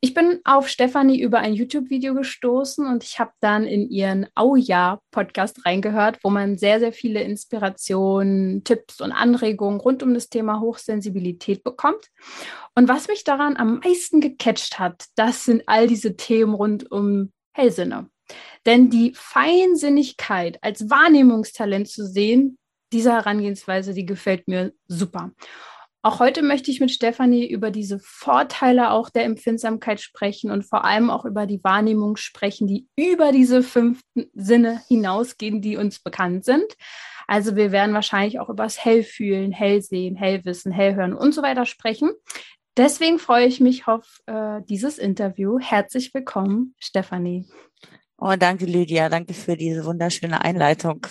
Ich bin auf Stefanie über ein YouTube-Video gestoßen und ich habe dann in ihren Auja-Podcast reingehört, wo man sehr, sehr viele Inspirationen, Tipps und Anregungen rund um das Thema Hochsensibilität bekommt. Und was mich daran am meisten gecatcht hat, das sind all diese Themen rund um Hellsinne. Denn die Feinsinnigkeit als Wahrnehmungstalent zu sehen, diese Herangehensweise, die gefällt mir super. Auch heute möchte ich mit Stefanie über diese Vorteile auch der Empfindsamkeit sprechen und vor allem auch über die Wahrnehmung sprechen, die über diese 5 Sinne hinausgehen, die uns bekannt sind. Also wir werden wahrscheinlich auch über das Hellfühlen, Hellsehen, Hellwissen, Hellhören und so weiter sprechen. Deswegen freue ich mich auf dieses Interview. Herzlich willkommen, Stefanie. Oh, danke, Lydia. Danke für diese wunderschöne Einleitung.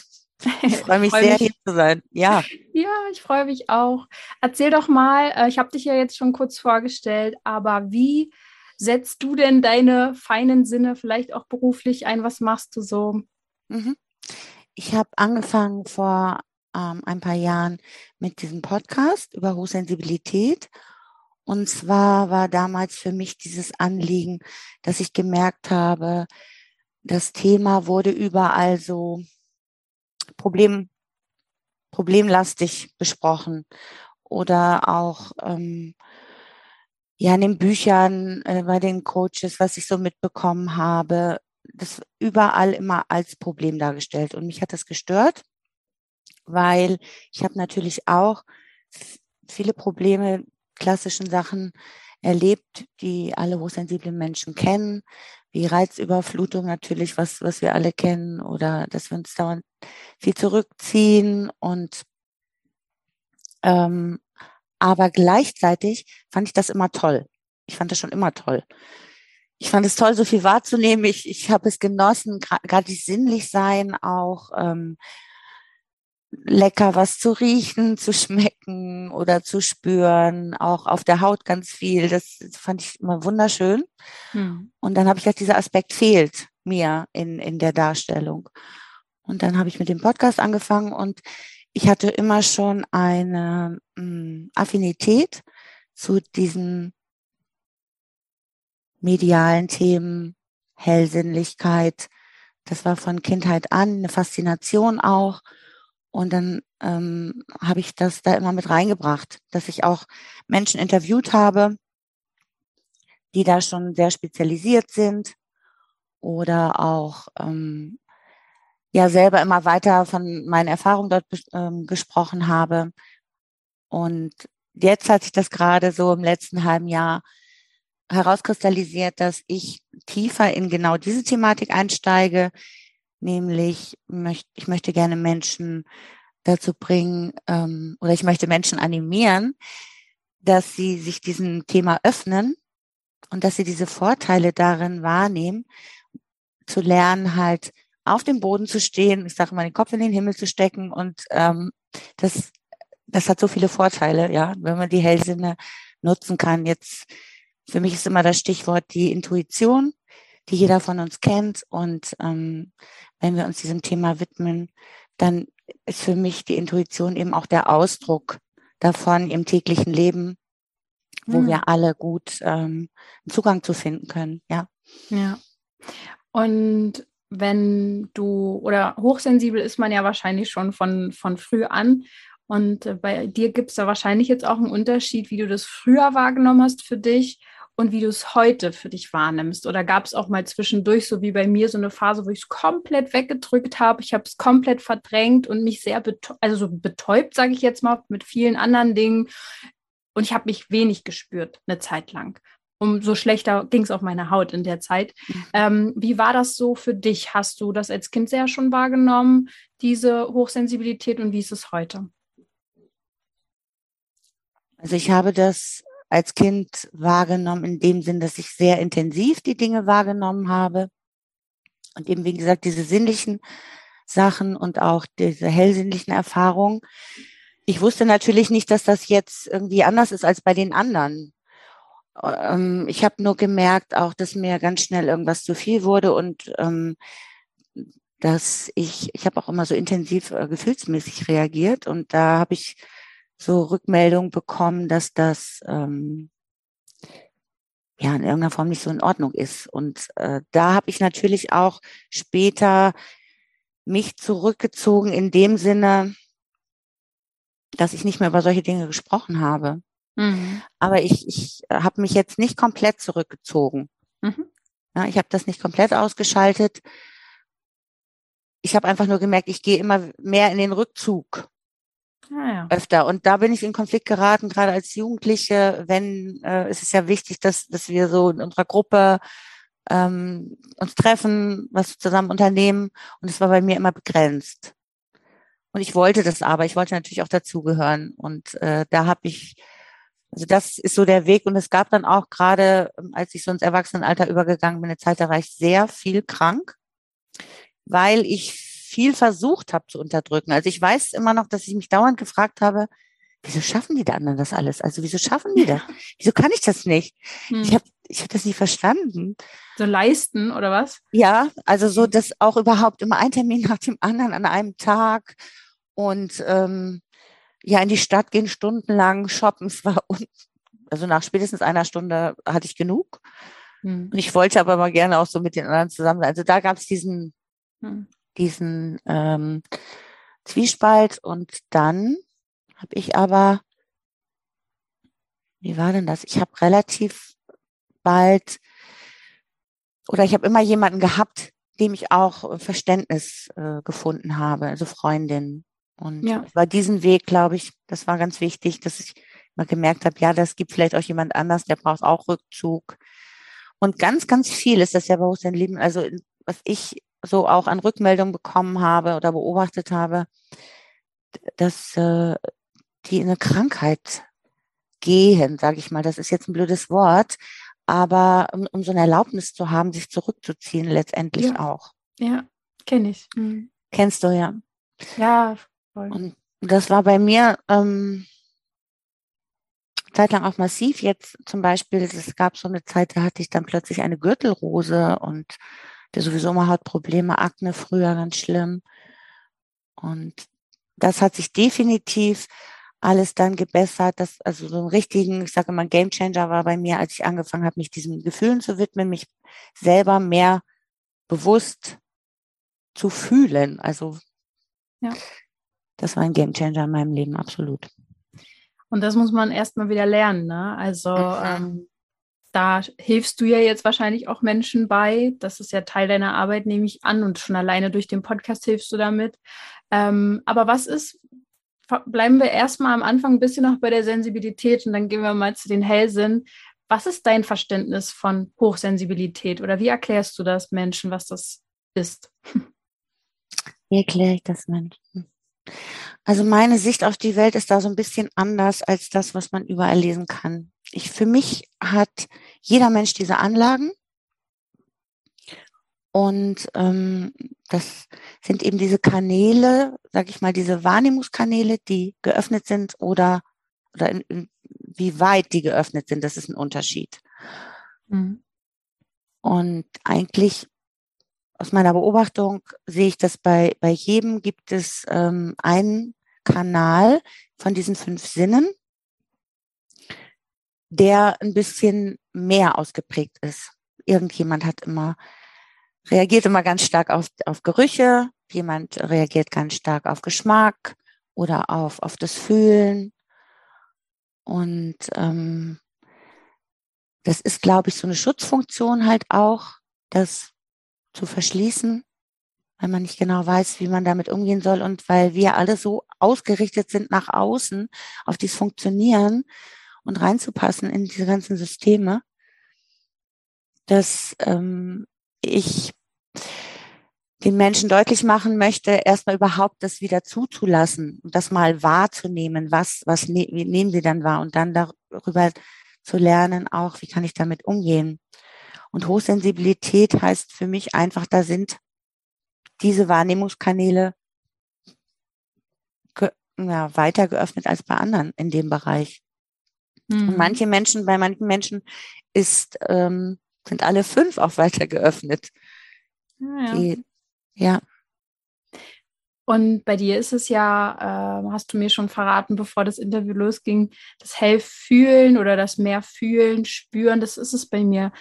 Ich freue mich sehr, hier zu sein. Ja, ich freue mich auch. Erzähl doch mal, ich habe dich ja jetzt schon kurz vorgestellt, aber wie setzt du denn deine feinen Sinne vielleicht auch beruflich ein? Was machst du so? Ich habe angefangen vor ein paar Jahren mit diesem Podcast über Hochsensibilität. Und zwar war damals für mich dieses Anliegen, dass ich gemerkt habe, das Thema wurde überall so problemlastig besprochen oder auch in den Büchern, bei den Coaches, was ich so mitbekommen habe, das überall immer als Problem dargestellt. Und mich hat das gestört, weil ich habe natürlich auch viele Probleme, klassischen Sachen erlebt, die alle hochsensiblen Menschen kennen, wie Reizüberflutung natürlich, was wir alle kennen, oder dass wir uns dauernd viel zurückziehen. Und aber gleichzeitig fand ich das immer toll. Ich fand das schon immer toll. Ich fand es toll, so viel wahrzunehmen. Ich habe es genossen, gerade die Sinnlichsein auch, lecker was zu riechen, zu schmecken oder zu spüren, auch auf der Haut ganz viel. Das fand ich immer wunderschön. Mhm. Und dann habe ich gedacht, dieser Aspekt fehlt mir in der Darstellung. Und dann habe ich mit dem Podcast angefangen und ich hatte immer schon eine Affinität zu diesen medialen Themen, Hellsinnlichkeit. Das war von Kindheit an eine Faszination auch. Und dann habe ich das da immer mit reingebracht, dass ich auch Menschen interviewt habe, die da schon sehr spezialisiert sind oder auch selber immer weiter von meinen Erfahrungen dort gesprochen habe. Und jetzt hat sich das gerade so im letzten halben Jahr herauskristallisiert, dass ich tiefer in genau diese Thematik einsteige. Nämlich, ich möchte gerne Menschen dazu bringen, oder ich möchte Menschen animieren, dass sie sich diesem Thema öffnen und dass sie diese Vorteile darin wahrnehmen, zu lernen, halt auf dem Boden zu stehen, ich sage mal, den Kopf in den Himmel zu stecken. Und das hat so viele Vorteile, ja, wenn man die Hellsinne nutzen kann. Jetzt, für mich ist immer das Stichwort die Intuition, die jeder von uns kennt. Und wenn wir uns diesem Thema widmen, dann ist für mich die Intuition eben auch der Ausdruck davon im täglichen Leben, wo wir alle gut Zugang zu finden können. Ja. Und wenn du, oder hochsensibel ist man ja wahrscheinlich schon von früh an. Und bei dir gibt es da wahrscheinlich jetzt auch einen Unterschied, wie du das früher wahrgenommen hast für dich und wie du es heute für dich wahrnimmst. Oder gab es auch mal zwischendurch, so wie bei mir, so eine Phase, wo ich es komplett weggedrückt habe, ich habe es komplett verdrängt und mich sehr betäubt, sage ich jetzt mal, mit vielen anderen Dingen, und ich habe mich wenig gespürt, eine Zeit lang. Umso schlechter ging es auf meine Haut in der Zeit. Wie war das so für dich? Hast du das als Kind sehr schon wahrgenommen, diese Hochsensibilität, und wie ist es heute? Also ich habe das als Kind wahrgenommen in dem Sinn, dass ich sehr intensiv die Dinge wahrgenommen habe und eben, wie gesagt, diese sinnlichen Sachen und auch diese hellsinnlichen Erfahrungen. Ich wusste natürlich nicht, dass das jetzt irgendwie anders ist als bei den anderen. Ich habe nur gemerkt auch, dass mir ganz schnell irgendwas zu viel wurde und dass ich habe auch immer so intensiv gefühlsmäßig reagiert und da habe ich so Rückmeldungen bekommen, dass das ja in irgendeiner Form nicht so in Ordnung ist. Und da habe ich natürlich auch später mich zurückgezogen in dem Sinne, dass ich nicht mehr über solche Dinge gesprochen habe. Mhm. Aber ich habe mich jetzt nicht komplett zurückgezogen. Mhm. Ja, ich habe das nicht komplett ausgeschaltet. Ich habe einfach nur gemerkt, ich gehe immer mehr in den Rückzug. Ja. Öfter. Und da bin ich in Konflikt geraten, gerade als Jugendliche, wenn es ist ja wichtig, dass wir so in unserer Gruppe uns treffen, was zusammen unternehmen. Und es war bei mir immer begrenzt. Und ich wollte das aber. Ich wollte natürlich auch dazugehören. Und da habe ich, also das ist so der Weg. Und es gab dann auch gerade, als ich so ins Erwachsenenalter übergegangen bin, eine Zeit, da war ich sehr viel krank, weil ich viel versucht habe zu unterdrücken. Also ich weiß immer noch, dass ich mich dauernd gefragt habe, wieso schaffen die anderen das alles? Also wieso schaffen die das? Wieso kann ich das nicht? Ich hab das nicht verstanden. So leisten oder was? Ja, also so, dass auch überhaupt immer ein Termin nach dem anderen an einem Tag und ja, in die Stadt gehen stundenlang, shoppen. Es war also nach spätestens einer Stunde hatte ich genug. Hm. Und ich wollte aber mal gerne auch so mit den anderen zusammen sein. Also da gab es diesen Zwiespalt und dann habe ich aber, wie war denn das? Ich habe relativ bald, oder ich habe immer jemanden gehabt, dem ich auch Verständnis gefunden habe, also Freundin. Und ja, über diesen Weg, glaube ich, das war ganz wichtig, dass ich mal gemerkt habe, ja, das gibt vielleicht auch jemand anders, der braucht auch Rückzug. Und ganz, ganz viel ist das ja bei uns im Leben, also was ich so auch an Rückmeldungen bekommen habe oder beobachtet habe, dass die in eine Krankheit gehen, sage ich mal. Das ist jetzt ein blödes Wort, aber um so eine Erlaubnis zu haben, sich zurückzuziehen letztendlich ja, auch. Ja, kenne ich. Mhm. Kennst du, ja. Ja, voll. Und das war bei mir zeitlang auch massiv. Jetzt zum Beispiel, es gab so eine Zeit, da hatte ich dann plötzlich eine Gürtelrose und sowieso immer Hautprobleme, Akne früher ganz schlimm. Und das hat sich definitiv alles dann gebessert. Das, also so einen richtigen, ich sage immer, Game Changer war bei mir, als ich angefangen habe, mich diesen Gefühlen zu widmen, mich selber mehr bewusst zu fühlen. Also ja, das war ein Game Changer in meinem Leben, absolut. Und das muss man erstmal wieder lernen, ne? Also da hilfst du ja jetzt wahrscheinlich auch Menschen bei. Das ist ja Teil deiner Arbeit, nehme ich an. Und schon alleine durch den Podcast hilfst du damit. Aber was ist, bleiben wir erstmal am Anfang ein bisschen noch bei der Sensibilität und dann gehen wir mal zu den Hellsinn. Was ist dein Verständnis von Hochsensibilität? Oder wie erklärst du das Menschen, was das ist? Wie erkläre ich das Menschen? Also meine Sicht auf die Welt ist da so ein bisschen anders als das, was man überall lesen kann. Für mich hat jeder Mensch diese Anlagen und das sind eben diese Kanäle, sage ich mal, diese Wahrnehmungskanäle, die geöffnet sind oder wie weit die geöffnet sind, das ist ein Unterschied. Mhm. Und eigentlich aus meiner Beobachtung sehe ich, dass bei jedem gibt es einen Kanal von diesen 5 Sinnen, der ein bisschen mehr ausgeprägt ist. Irgendjemand reagiert immer ganz stark auf Gerüche, jemand reagiert ganz stark auf Geschmack oder auf das Fühlen. Und das ist, glaube ich, so eine Schutzfunktion halt auch, das zu verschließen, weil man nicht genau weiß, wie man damit umgehen soll und weil wir alle so ausgerichtet sind nach außen, auf dieses Funktionieren, und reinzupassen in diese ganzen Systeme, dass ich den Menschen deutlich machen möchte, erstmal überhaupt das wieder zuzulassen und das mal wahrzunehmen, wie nehmen sie dann wahr und dann darüber zu lernen auch, wie kann ich damit umgehen. Und Hochsensibilität heißt für mich einfach, da sind diese Wahrnehmungskanäle weiter geöffnet als bei anderen in dem Bereich. Mhm. Und bei manchen Menschen sind alle 5 auch weiter geöffnet. Ja. Ja. Und bei dir ist es ja, hast du mir schon verraten, bevor das Interview losging, das Hellfühlen oder das mehr Fühlen, Spüren, das ist es bei mir,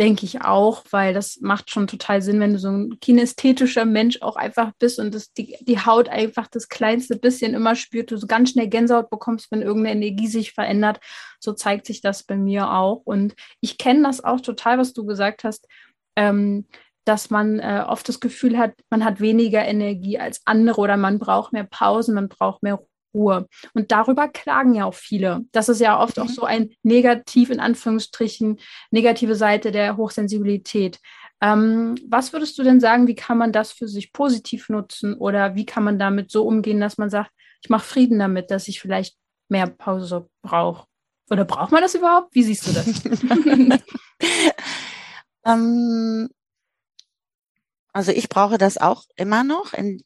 denke ich auch, weil das macht schon total Sinn, wenn du so ein kinästhetischer Mensch auch einfach bist und das, die Haut einfach das kleinste bisschen immer spürt, du so ganz schnell Gänsehaut bekommst, wenn irgendeine Energie sich verändert. So zeigt sich das bei mir auch. Und ich kenne das auch total, was du gesagt hast, dass man oft das Gefühl hat, man hat weniger Energie als andere oder man braucht mehr Pausen, man braucht mehr Ruhe. Und darüber klagen ja auch viele. Das ist ja oft auch so ein negativ, in Anführungsstrichen, negative Seite der Hochsensibilität. Was würdest du denn sagen, wie kann man das für sich positiv nutzen oder wie kann man damit so umgehen, dass man sagt, ich mache Frieden damit, dass ich vielleicht mehr Pause brauche? Oder braucht man das überhaupt? Wie siehst du das? Also ich brauche das auch immer noch in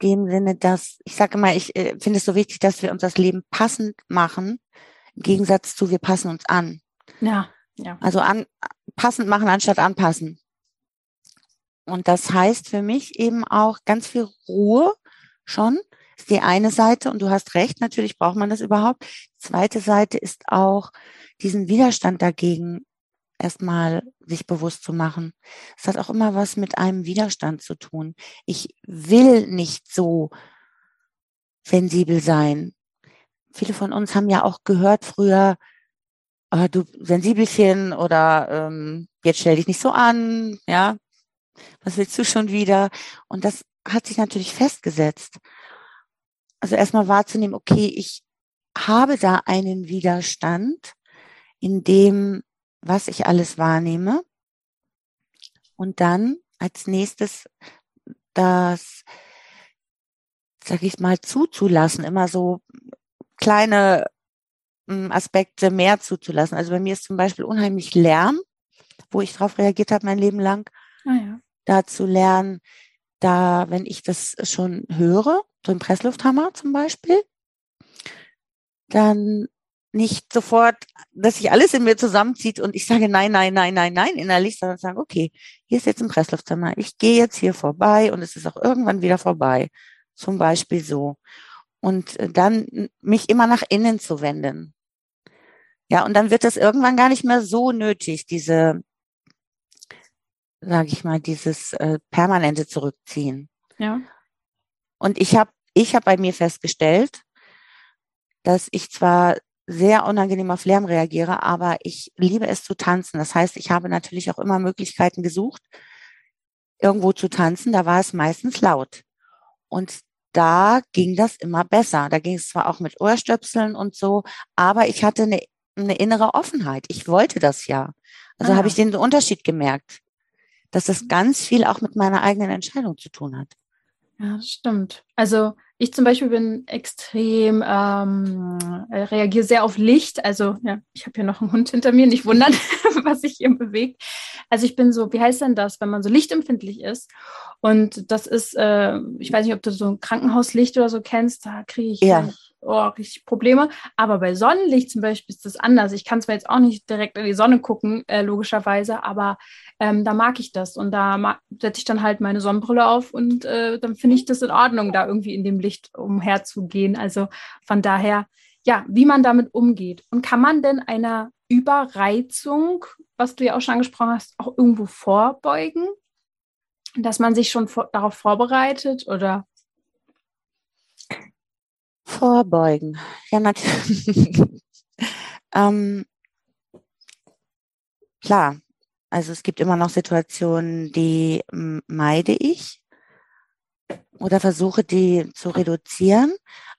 dem Sinne, dass, ich sage immer, ich finde es so wichtig, dass wir uns das Leben passend machen, im Gegensatz zu, wir passen uns an. Ja. Also passend machen anstatt anpassen. Und das heißt für mich eben auch ganz viel Ruhe schon, ist die eine Seite und du hast recht, natürlich braucht man das überhaupt. Die zweite Seite ist auch diesen Widerstand dagegen, erstmal sich bewusst zu machen. Es hat auch immer was mit einem Widerstand zu tun. Ich will nicht so sensibel sein. Viele von uns haben ja auch gehört früher, du Sensibelchen oder jetzt stell dich nicht so an, ja, was willst du schon wieder? Und das hat sich natürlich festgesetzt. Also erstmal wahrzunehmen, okay, ich habe da einen Widerstand, in dem was ich alles wahrnehme und dann als nächstes das, sag ich mal, zuzulassen, immer so kleine Aspekte mehr zuzulassen. Also bei mir ist zum Beispiel unheimlich Lärm, wo ich drauf reagiert habe mein Leben lang, da zu lernen, da, wenn ich das schon höre, so ein Presslufthammer zum Beispiel, dann nicht sofort, dass sich alles in mir zusammenzieht und ich sage nein innerlich, sondern sagen, okay, hier ist jetzt ein Presslufthammer, ich gehe jetzt hier vorbei und es ist auch irgendwann wieder vorbei. Zum Beispiel so. Und dann mich immer nach innen zu wenden. Ja, und dann wird das irgendwann gar nicht mehr so nötig, dieses permanente Zurückziehen. Ja. Und ich habe bei mir festgestellt, dass ich zwar sehr unangenehm auf Lärm reagiere, aber ich liebe es zu tanzen. Das heißt, ich habe natürlich auch immer Möglichkeiten gesucht, irgendwo zu tanzen. Da war es meistens laut. Und da ging das immer besser. Da ging es zwar auch mit Ohrstöpseln und so, aber ich hatte eine innere Offenheit. Ich wollte das ja. Also habe ich den Unterschied gemerkt, dass das ganz viel auch mit meiner eigenen Entscheidung zu tun hat. Ja, das stimmt. Also ich zum Beispiel bin extrem, reagiere sehr auf Licht. Also ja, ich habe hier noch einen Hund hinter mir, nicht wundern, was sich hier bewegt. Also ich bin so, wie heißt denn das, wenn man so lichtempfindlich ist? Und das ist, ich weiß nicht, ob du so ein Krankenhauslicht oder so kennst, da kriege ich richtig Probleme. Aber bei Sonnenlicht zum Beispiel ist das anders. Ich kann zwar jetzt auch nicht direkt in die Sonne gucken, logischerweise, aber da mag ich das. Und da setze ich dann halt meine Sonnenbrille auf und dann finde ich das in Ordnung, da irgendwie in dem Licht umherzugehen. Also von daher, ja, wie man damit umgeht. Und kann man denn einer Überreizung, was du ja auch schon angesprochen hast, auch irgendwo vorbeugen? Dass man sich schon darauf vorbereitet oder? Vorbeugen. Ja, natürlich. Klar, also es gibt immer noch Situationen, die meide ich oder versuche, die zu reduzieren.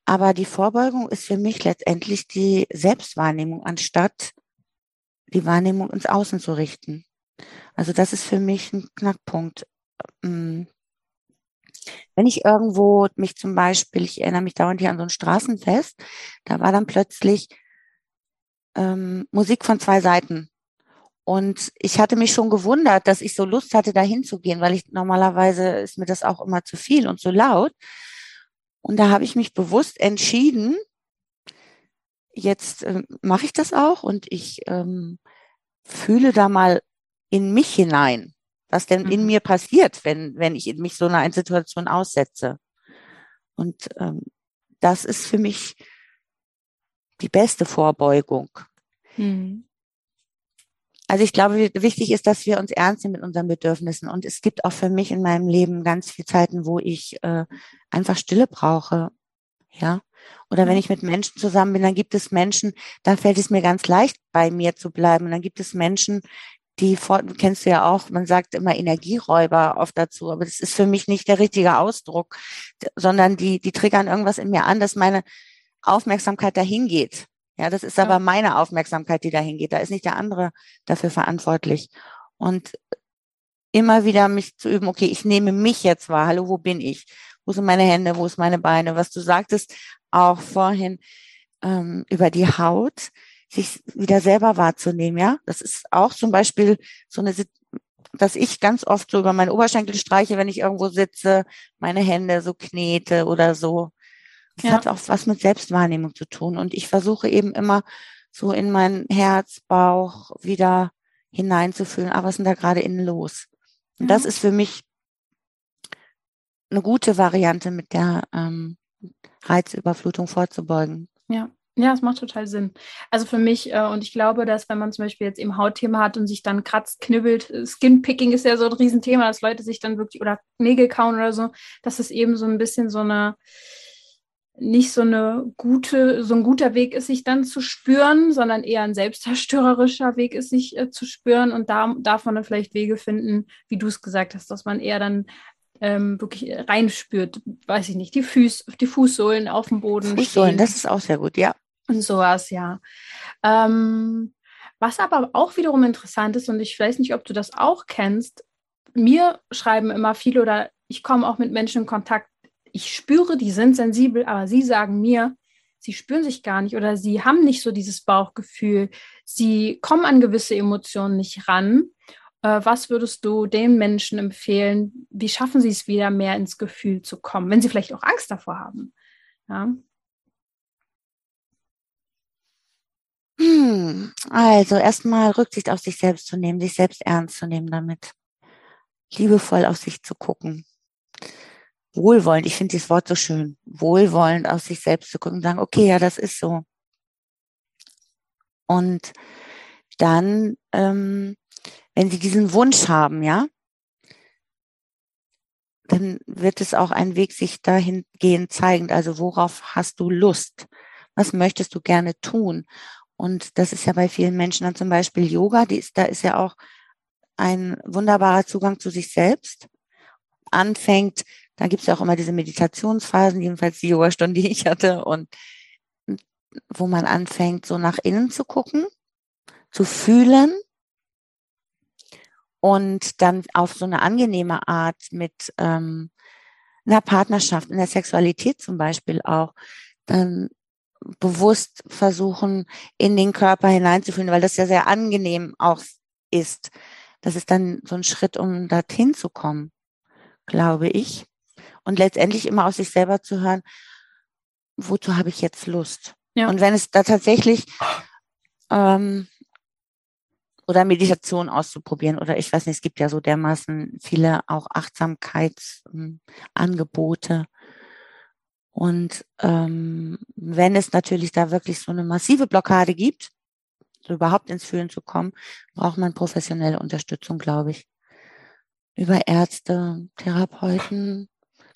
Aber die Vorbeugung ist für mich letztendlich die Selbstwahrnehmung, anstatt die Wahrnehmung ins Außen zu richten. Also das ist für mich ein Knackpunkt. Wenn ich irgendwo mich zum Beispiel, ich erinnere mich dauernd hier an so ein Straßenfest, da war dann plötzlich Musik von 2 Seiten Und ich hatte mich schon gewundert, dass ich so Lust hatte, da hinzugehen, weil ich normalerweise ist mir das auch immer zu viel und zu laut. Und da habe ich mich bewusst entschieden, jetzt mache ich das auch und ich fühle da mal in mich hinein, was denn in mir passiert, wenn ich mich so einer Situation aussetze. Und das ist für mich die beste Vorbeugung. Mhm. Also ich glaube, wichtig ist, dass wir uns ernst nehmen mit unseren Bedürfnissen. Und es gibt auch für mich in meinem Leben ganz viele Zeiten, wo ich einfach Stille brauche. Ja. Oder wenn ich mit Menschen zusammen bin, dann gibt es Menschen, da fällt es mir ganz leicht, bei mir zu bleiben. Und dann gibt es Menschen, die, kennst du ja auch, man sagt immer Energieräuber oft dazu, aber das ist für mich nicht der richtige Ausdruck, sondern die triggern irgendwas in mir an, dass meine Aufmerksamkeit dahin geht. Ja, das ist aber meine Aufmerksamkeit, die dahin geht. Da ist nicht der andere dafür verantwortlich. Und immer wieder mich zu üben, okay, ich nehme mich jetzt wahr. Hallo, wo bin ich? Wo sind meine Hände? Wo ist meine Beine? Was du sagtest auch vorhin über die Haut, sich wieder selber wahrzunehmen. Ja, das ist auch zum Beispiel so eine, dass ich ganz oft so über meine Oberschenkel streiche, wenn ich irgendwo sitze, meine Hände so knete oder so. Das hat auch was mit Selbstwahrnehmung zu tun. Und ich versuche eben immer so in meinen Herz, Bauch wieder hineinzufühlen. Ah, was ist denn da gerade innen los? Und das ist für mich eine gute Variante, mit der Reizüberflutung vorzubeugen. Ja. Ja, das macht total Sinn. Also für mich, und ich glaube, dass wenn man zum Beispiel jetzt eben Hautthema hat und sich dann kratzt, knibbelt, Skinpicking ist ja so ein Riesenthema, dass Leute sich dann wirklich, oder Nägel kauen oder so, dass es eben so ein bisschen so eine, nicht so eine gute, so ein guter Weg ist, sich dann zu spüren, sondern eher ein selbstzerstörerischer Weg ist, sich zu spüren, und da darf man dann vielleicht Wege finden, wie du es gesagt hast, dass man eher dann wirklich reinspürt, weiß ich nicht, die Fußsohlen auf dem Boden. Fußsohlen, stehen. Das ist auch sehr gut, ja. Und sowas, ja. Was aber auch wiederum interessant ist, und ich weiß nicht, ob du das auch kennst, mir schreiben immer viele, oder ich komme auch mit Menschen in Kontakt, ich spüre, die sind sensibel, aber sie sagen mir, sie spüren sich gar nicht oder sie haben nicht so dieses Bauchgefühl, sie kommen an gewisse Emotionen nicht ran. Was würdest du den Menschen empfehlen? Wie schaffen sie es wieder, mehr ins Gefühl zu kommen, wenn sie vielleicht auch Angst davor haben? Ja. Also erstmal Rücksicht auf sich selbst zu nehmen, sich selbst ernst zu nehmen damit. Liebevoll auf sich zu gucken. Wohlwollend, ich finde dieses Wort so schön. Wohlwollend auf sich selbst zu gucken und sagen, okay, ja, das ist so. Und dann, wenn sie diesen Wunsch haben, ja, dann wird es auch ein Weg sich dahingehend zeigen. Also worauf hast du Lust? Was möchtest du gerne tun? Und das ist ja bei vielen Menschen dann zum Beispiel Yoga. Da ist ja auch ein wunderbarer Zugang zu sich selbst. Anfängt, da gibt es ja auch immer diese Meditationsphasen, jedenfalls die Yoga-Stunde, die ich hatte, und wo man anfängt, so nach innen zu gucken, zu fühlen, und dann auf so eine angenehme Art mit einer Partnerschaft, in der Sexualität zum Beispiel auch, dann bewusst versuchen, in den Körper hineinzufühlen, weil das ja sehr angenehm auch ist. Das ist dann so ein Schritt, um dorthin zu kommen, glaube ich. Und letztendlich immer auf sich selber zu hören, wozu habe ich jetzt Lust? Ja. Und wenn es da tatsächlich... oder Meditation auszuprobieren, oder ich weiß nicht, es gibt ja so dermaßen viele auch Achtsamkeitsangebote. Und wenn es natürlich da wirklich so eine massive Blockade gibt, so überhaupt ins Fühlen zu kommen, braucht man professionelle Unterstützung, glaube ich. Über Ärzte, Therapeuten,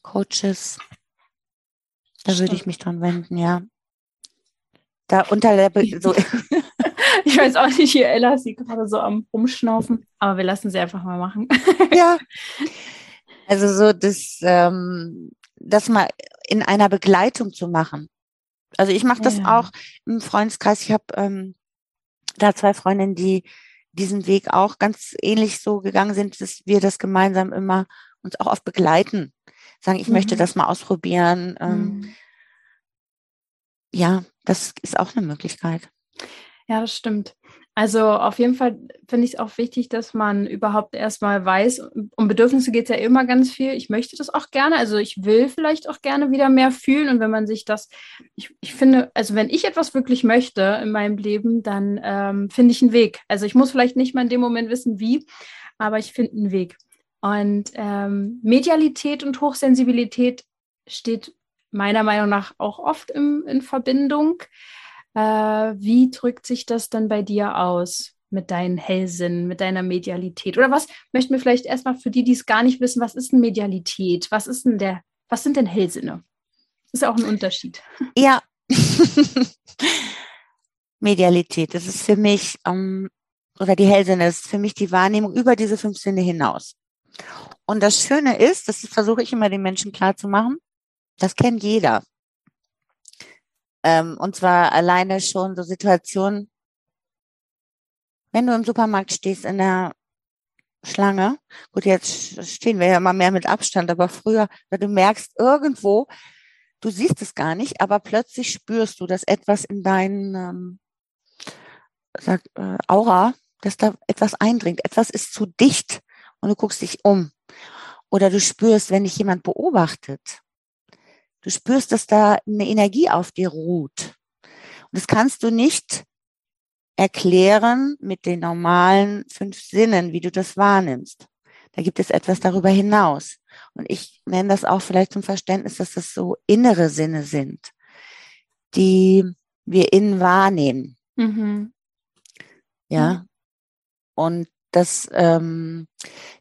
Coaches. Da würde ich mich dran wenden, ja. Da unter der... Ich weiß auch nicht, hier Ella ist gerade so am Rumschnaufen, aber wir lassen sie einfach mal machen. Ja, also so das mal in einer Begleitung zu machen. Also ich mache das auch im Freundeskreis. Ich habe da zwei Freundinnen, die diesen Weg auch ganz ähnlich so gegangen sind, dass wir das gemeinsam immer uns auch oft begleiten. Sagen, ich möchte das mal ausprobieren. Ja, das ist auch eine Möglichkeit. Ja, das stimmt. Also auf jeden Fall finde ich es auch wichtig, dass man überhaupt erstmal weiß, um Bedürfnisse geht es ja immer ganz viel. Ich möchte das auch gerne, also ich will vielleicht auch gerne wieder mehr fühlen. Und wenn man sich das, ich finde, also wenn ich etwas wirklich möchte in meinem Leben, dann finde ich einen Weg. Also ich muss vielleicht nicht mal in dem Moment wissen, wie, aber ich finde einen Weg. Und Medialität und Hochsensibilität steht meiner Meinung nach auch oft in Verbindung. Wie drückt sich das dann bei dir aus mit deinen Hellsinnen, mit deiner Medialität? Oder was möchten wir vielleicht erstmal für die, die es gar nicht wissen, was ist denn Medialität? Was sind denn Hellsinne? Das ist auch ein Unterschied. Ja. Medialität, das ist für mich, oder die Hellsinne ist für mich die Wahrnehmung über diese 5 Sinne hinaus. Und das Schöne ist, das versuche ich immer den Menschen klarzumachen, das kennt jeder. Und zwar alleine schon so Situationen, wenn du im Supermarkt stehst in der Schlange, gut, jetzt stehen wir ja immer mehr mit Abstand, aber früher, du merkst irgendwo, du siehst es gar nicht, aber plötzlich spürst du, dass etwas in deinen Aura, dass da etwas eindringt, etwas ist zu dicht und du guckst dich um. Oder du spürst, wenn dich jemand beobachtet, du spürst, dass da eine Energie auf dir ruht. Und das kannst du nicht erklären mit den normalen 5 Sinnen, wie du das wahrnimmst. Da gibt es etwas darüber hinaus. Und ich nenne das auch vielleicht zum Verständnis, dass das so innere Sinne sind, die wir innen wahrnehmen. Mhm. Ja. Und dass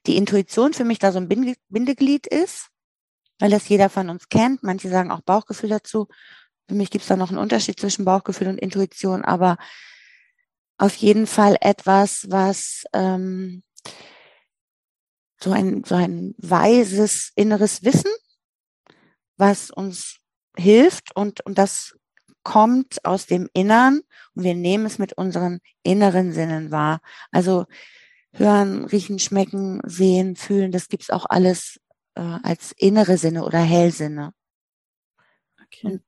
die Intuition für mich da so ein Bindeglied ist, weil das jeder von uns kennt. Manche sagen auch Bauchgefühl dazu. Für mich gibt es da noch einen Unterschied zwischen Bauchgefühl und Intuition, aber auf jeden Fall etwas, was so ein weises inneres Wissen, was uns hilft und das kommt aus dem Innern und wir nehmen es mit unseren inneren Sinnen wahr. Also hören, riechen, schmecken, sehen, fühlen, das gibt es auch alles als innere Sinne oder Hellsinne. Okay.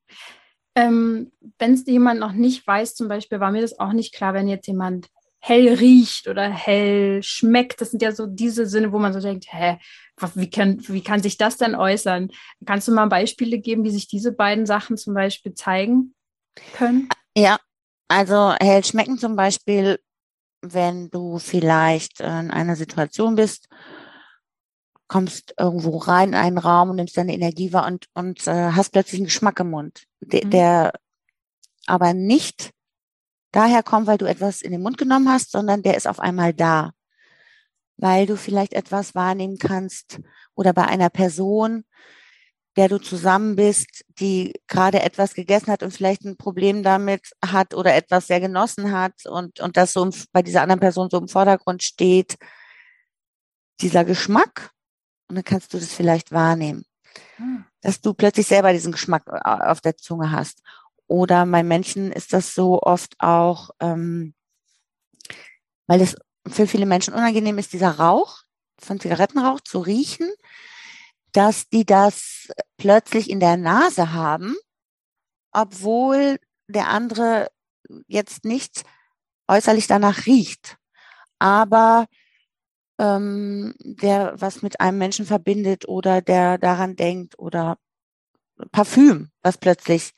Wenn es jemand noch nicht weiß, zum Beispiel, war mir das auch nicht klar, wenn jetzt jemand hell riecht oder hell schmeckt, das sind ja so diese Sinne, wo man so denkt, wie kann sich das denn äußern? Kannst du mal Beispiele geben, wie sich diese beiden Sachen zum Beispiel zeigen können? Ja, also hell schmecken zum Beispiel, wenn du vielleicht in einer Situation bist, kommst irgendwo rein in einen Raum und nimmst deine Energie wahr und hast plötzlich einen Geschmack im Mund, der aber nicht daher kommt, weil du etwas in den Mund genommen hast, sondern der ist auf einmal da, weil du vielleicht etwas wahrnehmen kannst oder bei einer Person, der du zusammen bist, die gerade etwas gegessen hat und vielleicht ein Problem damit hat oder etwas sehr genossen hat und das so bei dieser anderen Person so im Vordergrund steht, dieser Geschmack. Und dann kannst du das vielleicht wahrnehmen, dass du plötzlich selber diesen Geschmack auf der Zunge hast. Oder bei Menschen ist das so oft auch, weil es für viele Menschen unangenehm ist, dieser Rauch von Zigarettenrauch zu riechen, dass die das plötzlich in der Nase haben, obwohl der andere jetzt nicht äußerlich danach riecht. Aber der was mit einem Menschen verbindet oder der daran denkt oder Parfüm, was plötzlich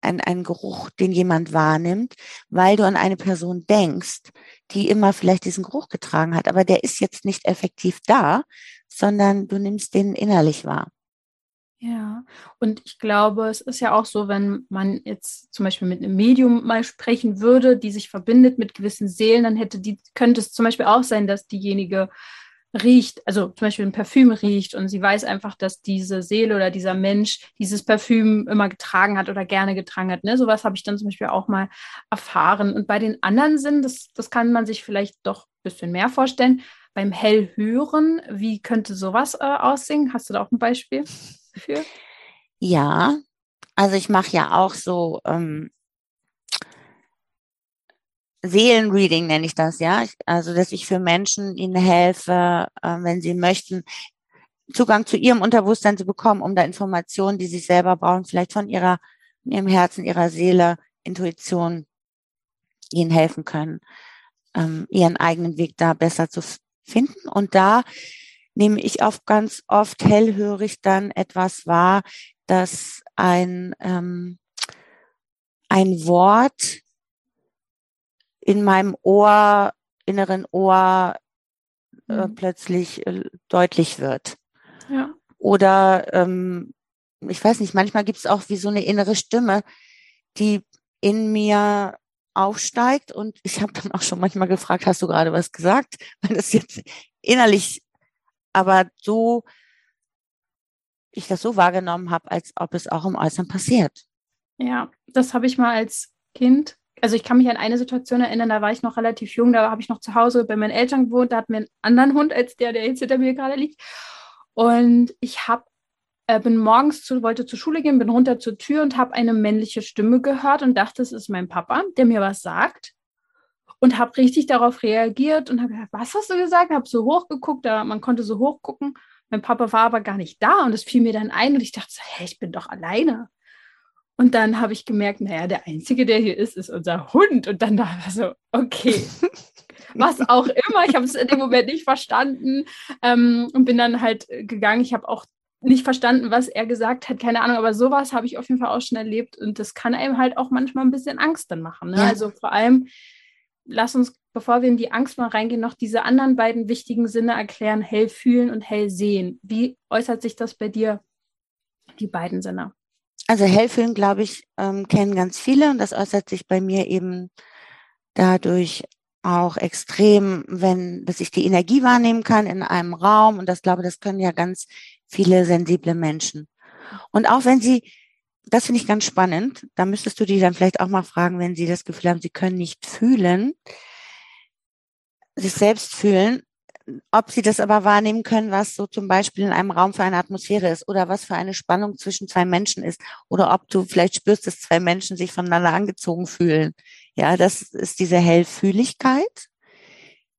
ein Geruch, den jemand wahrnimmt, weil du an eine Person denkst, die immer vielleicht diesen Geruch getragen hat, aber der ist jetzt nicht effektiv da, sondern du nimmst den innerlich wahr. Ja, und ich glaube, es ist ja auch so, wenn man jetzt zum Beispiel mit einem Medium mal sprechen würde, die sich verbindet mit gewissen Seelen, dann könnte es zum Beispiel auch sein, dass diejenige riecht, also zum Beispiel ein Parfüm riecht und sie weiß einfach, dass diese Seele oder dieser Mensch dieses Parfüm immer getragen hat oder gerne getragen hat. Ne? Sowas habe ich dann zum Beispiel auch mal erfahren. Und bei den anderen Sinnen, das kann man sich vielleicht doch ein bisschen mehr vorstellen, beim Hellhören, wie könnte sowas aussehen? Hast du da auch ein Beispiel? Für? Ja, also ich mache ja auch so Seelenreading, nenne ich das, ja. Also, dass ich für Menschen ihnen helfe, wenn sie möchten, Zugang zu ihrem Unterbewusstsein zu bekommen, um da Informationen, die sie selber brauchen, vielleicht von ihrem Herzen, ihrer Seele, Intuition, ihnen helfen können, ihren eigenen Weg da besser zu finden. Und da nehme ich oft ganz oft hellhörig dann etwas wahr, dass ein Wort in meinem Ohr, inneren Ohr plötzlich deutlich wird. Ja. Oder ich weiß nicht, manchmal gibt es auch wie so eine innere Stimme, die in mir aufsteigt, und ich habe dann auch schon manchmal gefragt, hast du gerade was gesagt? Weil das jetzt innerlich aber so, ich das so wahrgenommen habe, als ob es auch im Äußeren passiert. Ja, das habe ich mal als Kind, also ich kann mich an eine Situation erinnern, da war ich noch relativ jung, da habe ich noch zu Hause bei meinen Eltern gewohnt, da hatten wir einen anderen Hund als der jetzt hinter mir gerade liegt, und ich bin morgens, wollte zur Schule gehen, bin runter zur Tür und habe eine männliche Stimme gehört und dachte, es ist mein Papa, der mir was sagt, und habe richtig darauf reagiert und habe gesagt, was hast du gesagt? Habe so hochgeguckt, man konnte so hochgucken, mein Papa war aber gar nicht da, und das fiel mir dann ein und ich dachte, hey, ich bin doch alleine. Und dann habe ich gemerkt, naja, der Einzige, der hier ist unser Hund. Und dann war so, okay, was auch immer. Ich habe es in dem Moment nicht verstanden und bin dann halt gegangen. Ich habe auch nicht verstanden, was er gesagt hat, keine Ahnung. Aber sowas habe ich auf jeden Fall auch schon erlebt. Und das kann einem halt auch manchmal ein bisschen Angst dann machen. Ne? Ja. Also vor allem, lass uns, bevor wir in die Angst mal reingehen, noch diese anderen beiden wichtigen Sinne erklären, hell fühlen und hell sehen. Wie äußert sich das bei dir, die beiden Sinne? Also hellfühlen, glaube ich, kennen ganz viele, und das äußert sich bei mir eben dadurch auch extrem, dass ich die Energie wahrnehmen kann in einem Raum, und das glaube, das können ja ganz viele sensible Menschen. Und auch wenn sie, das finde ich ganz spannend, da müsstest du die dann vielleicht auch mal fragen, wenn sie das Gefühl haben, sie können nicht fühlen, sich selbst fühlen, ob sie das aber wahrnehmen können, was so zum Beispiel in einem Raum für eine Atmosphäre ist oder was für eine Spannung zwischen zwei Menschen ist, oder ob du vielleicht spürst, dass zwei Menschen sich voneinander angezogen fühlen. Ja, das ist diese Hellfühligkeit,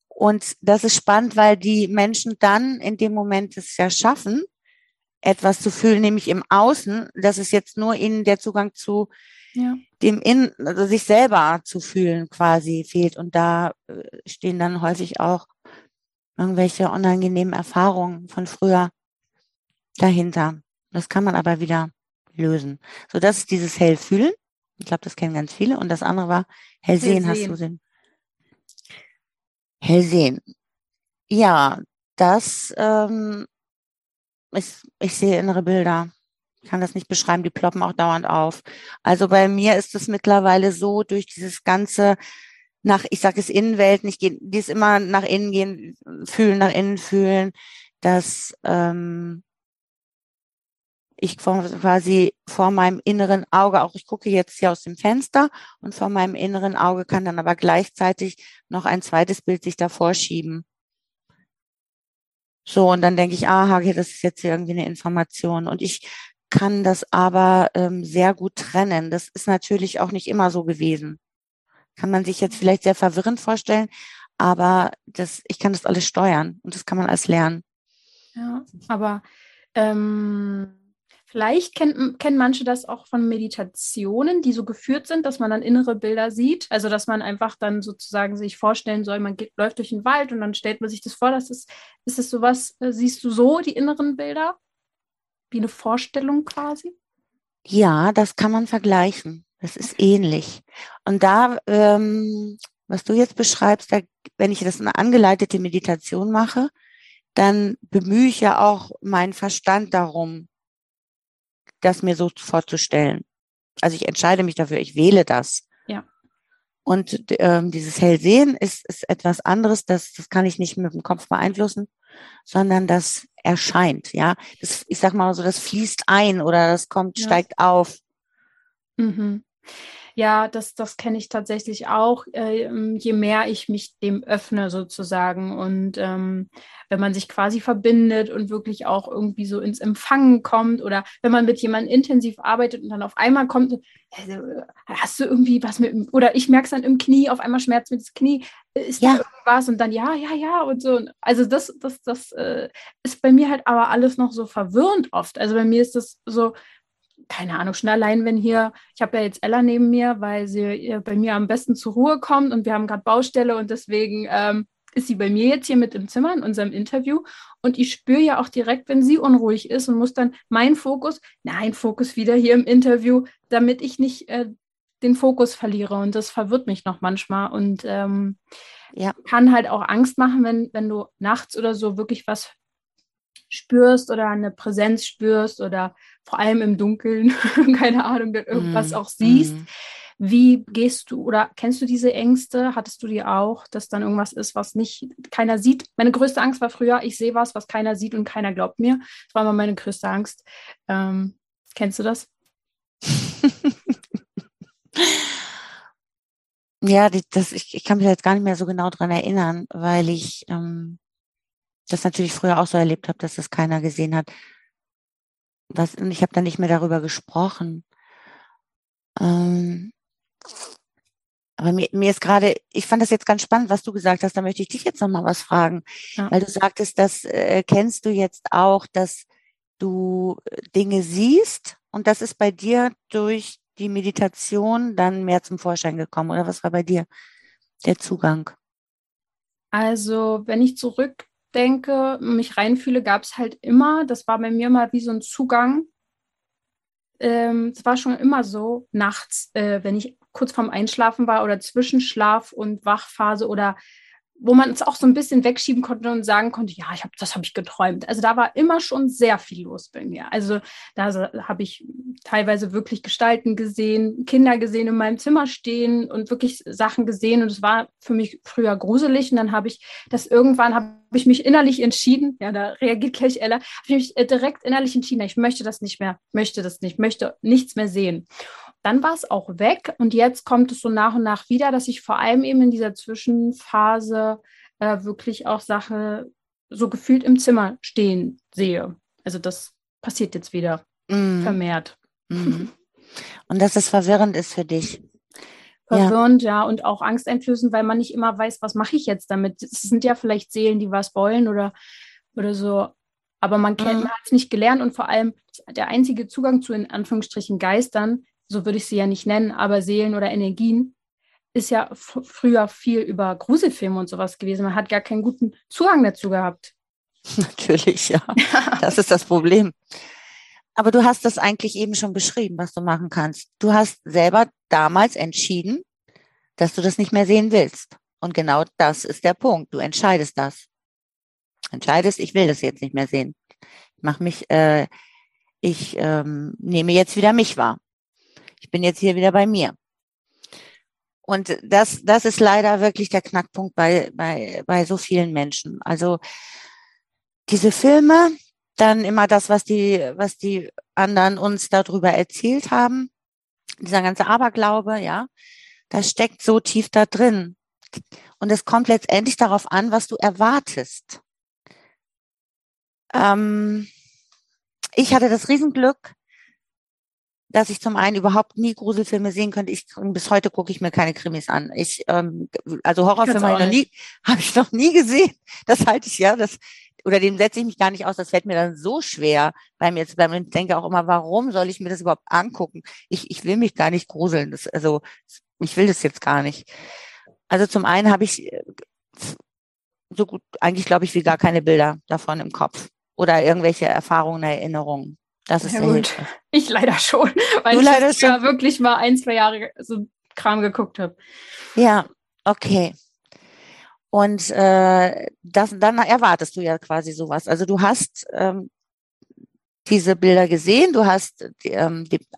und das ist spannend, weil die Menschen dann in dem Moment es ja schaffen, etwas zu fühlen, nämlich im Außen. Das ist jetzt nur ihnen der Zugang zu dem Innen, also sich selber zu fühlen quasi fehlt, und da stehen dann häufig auch irgendwelche unangenehmen Erfahrungen von früher dahinter. Das kann man aber wieder lösen. So, das ist dieses Hellfühlen. Ich glaube, das kennen ganz viele. Und das andere war Hellsehen, hast du Sinn? Hellsehen. Ja, das ich sehe innere Bilder. Ich kann das nicht beschreiben, die ploppen auch dauernd auf. Also bei mir ist es mittlerweile so, durch dieses ganze ich sage es Innenwelten, die ist immer nach innen gehen, nach innen fühlen, dass ich quasi vor meinem inneren Auge, auch ich gucke jetzt hier aus dem Fenster, und vor meinem inneren Auge kann dann aber gleichzeitig noch ein zweites Bild sich davor schieben. So, und dann denke ich, aha, das ist jetzt hier irgendwie eine Information, und ich kann das aber sehr gut trennen. Das ist natürlich auch nicht immer so gewesen. Kann man sich jetzt vielleicht sehr verwirrend vorstellen, aber ich kann das alles steuern, und das kann man alles lernen. Ja, aber vielleicht kennen manche das auch von Meditationen, die so geführt sind, dass man dann innere Bilder sieht, also dass man einfach dann sozusagen sich vorstellen soll, man läuft durch den Wald und dann stellt man sich das vor, ist das sowas, siehst du so die inneren Bilder? Wie eine Vorstellung quasi? Ja, das kann man vergleichen. Das ist ähnlich. Und da, was du jetzt beschreibst, wenn ich das eine angeleitete Meditation mache, dann bemühe ich ja auch meinen Verstand darum, das mir so vorzustellen. Also ich entscheide mich dafür, ich wähle das. Ja. Und dieses Hellsehen ist etwas anderes, das kann ich nicht mit dem Kopf beeinflussen, sondern das erscheint. Ja, das, ich sag mal so, das fließt ein oder das kommt, steigt auf. Mhm. Ja, das kenne ich tatsächlich auch, je mehr ich mich dem öffne sozusagen, und wenn man sich quasi verbindet und wirklich auch irgendwie so ins Empfangen kommt, oder wenn man mit jemandem intensiv arbeitet und dann auf einmal kommt, hast du irgendwie was mit, oder ich merke es dann im Knie, auf einmal schmerzt mir das Knie, ist da irgendwas, und dann ja und so. Also das ist bei mir halt aber alles noch so verwirrend oft. Also bei mir ist das so, keine Ahnung, schon allein, wenn hier, ich habe ja jetzt Ella neben mir, weil sie bei mir am besten zur Ruhe kommt und wir haben gerade Baustelle und deswegen ist sie bei mir jetzt hier mit im Zimmer in unserem Interview und ich spüre ja auch direkt, wenn sie unruhig ist und muss dann meinen Fokus wieder hier im Interview, damit ich nicht den Fokus verliere und das verwirrt mich noch manchmal und kann halt auch Angst machen, wenn du nachts oder so wirklich was spürst oder eine Präsenz spürst oder vor allem im Dunkeln, keine Ahnung, dann irgendwas auch siehst. Wie gehst du oder kennst du diese Ängste? Hattest du die auch, dass dann irgendwas ist, was nicht keiner sieht? Meine größte Angst war früher, ich sehe was, was keiner sieht und keiner glaubt mir. Das war immer meine größte Angst. Kennst du das? Ja, ich kann mich jetzt gar nicht mehr so genau dran erinnern, weil ich das natürlich früher auch so erlebt habe, dass das keiner gesehen hat. Und ich habe dann nicht mehr darüber gesprochen. Aber mir ist gerade, ich fand das jetzt ganz spannend, was du gesagt hast, da möchte ich dich jetzt nochmal was fragen, weil du sagtest, das kennst du jetzt auch, dass du Dinge siehst und das ist bei dir durch die Meditation dann mehr zum Vorschein gekommen, oder was war bei dir der Zugang? Also wenn ich zurückdenke, mich reinfühle, gab es halt immer, das war bei mir mal wie so ein Zugang, es war schon immer so, nachts, wenn ich kurz vorm Einschlafen war oder zwischen Schlaf und Wachphase oder wo man es auch so ein bisschen wegschieben konnte und sagen konnte, ja, das habe ich geträumt. Also da war immer schon sehr viel los bei mir. Also da habe ich teilweise wirklich Gestalten gesehen, Kinder gesehen in meinem Zimmer stehen und wirklich Sachen gesehen und es war für mich früher gruselig und dann habe ich mich innerlich entschieden, ja, da reagiert gleich Ella, habe ich mich direkt innerlich entschieden, ich möchte das nicht mehr, möchte nichts mehr sehen. Dann war es auch weg und jetzt kommt es so nach und nach wieder, dass ich vor allem eben in dieser Zwischenphase wirklich auch Sachen so gefühlt im Zimmer stehen sehe. Also das passiert jetzt wieder vermehrt. Mm. Und dass es verwirrend ist für dich. Verwirrend, ja, und auch angsteinflößend, weil man nicht immer weiß, was mache ich jetzt damit. Es sind ja vielleicht Seelen, die was wollen oder so, aber man hat es nicht gelernt und vor allem der einzige Zugang zu in Anführungsstrichen Geistern, so würde ich sie ja nicht nennen, aber Seelen oder Energien, ist ja früher viel über Gruselfilme und sowas gewesen. Man hat gar keinen guten Zugang dazu gehabt. Natürlich, ja. Das ist das Problem. Aber du hast das eigentlich eben schon beschrieben, was du machen kannst. Du hast selber damals entschieden, dass du das nicht mehr sehen willst. Und genau das ist der Punkt. Du entscheidest das. Entscheidest, ich will das jetzt nicht mehr sehen. Ich nehme jetzt wieder mich wahr. Ich bin jetzt hier wieder bei mir. Und das ist leider wirklich der Knackpunkt bei so vielen Menschen. Also diese Filme, dann immer das, was die anderen uns darüber erzählt haben, dieser ganze Aberglaube, ja, das steckt so tief da drin. Und es kommt letztendlich darauf an, was du erwartest. Ich hatte das Riesenglück, dass ich zum einen überhaupt nie Gruselfilme sehen könnte. Bis heute gucke ich mir keine Krimis an. Also Horrorfilme habe ich noch nie gesehen. Das halte ich oder dem setze ich mich gar nicht aus. Das fällt mir dann so schwer bei mir zu bleiben. Und ich denke auch immer, warum soll ich mir das überhaupt angucken? Ich will mich gar nicht gruseln. Ich will das jetzt gar nicht. Also zum einen habe ich so gut, eigentlich glaube ich, wie gar keine Bilder davon im Kopf oder irgendwelche Erfahrungen, Erinnerungen. Das ist sehr gut. Ich leider schon, weil ich ja wirklich mal 1-2 Jahre so Kram geguckt habe. Ja, okay. Und dann erwartest du ja quasi sowas. Also du hast diese Bilder gesehen, du hast die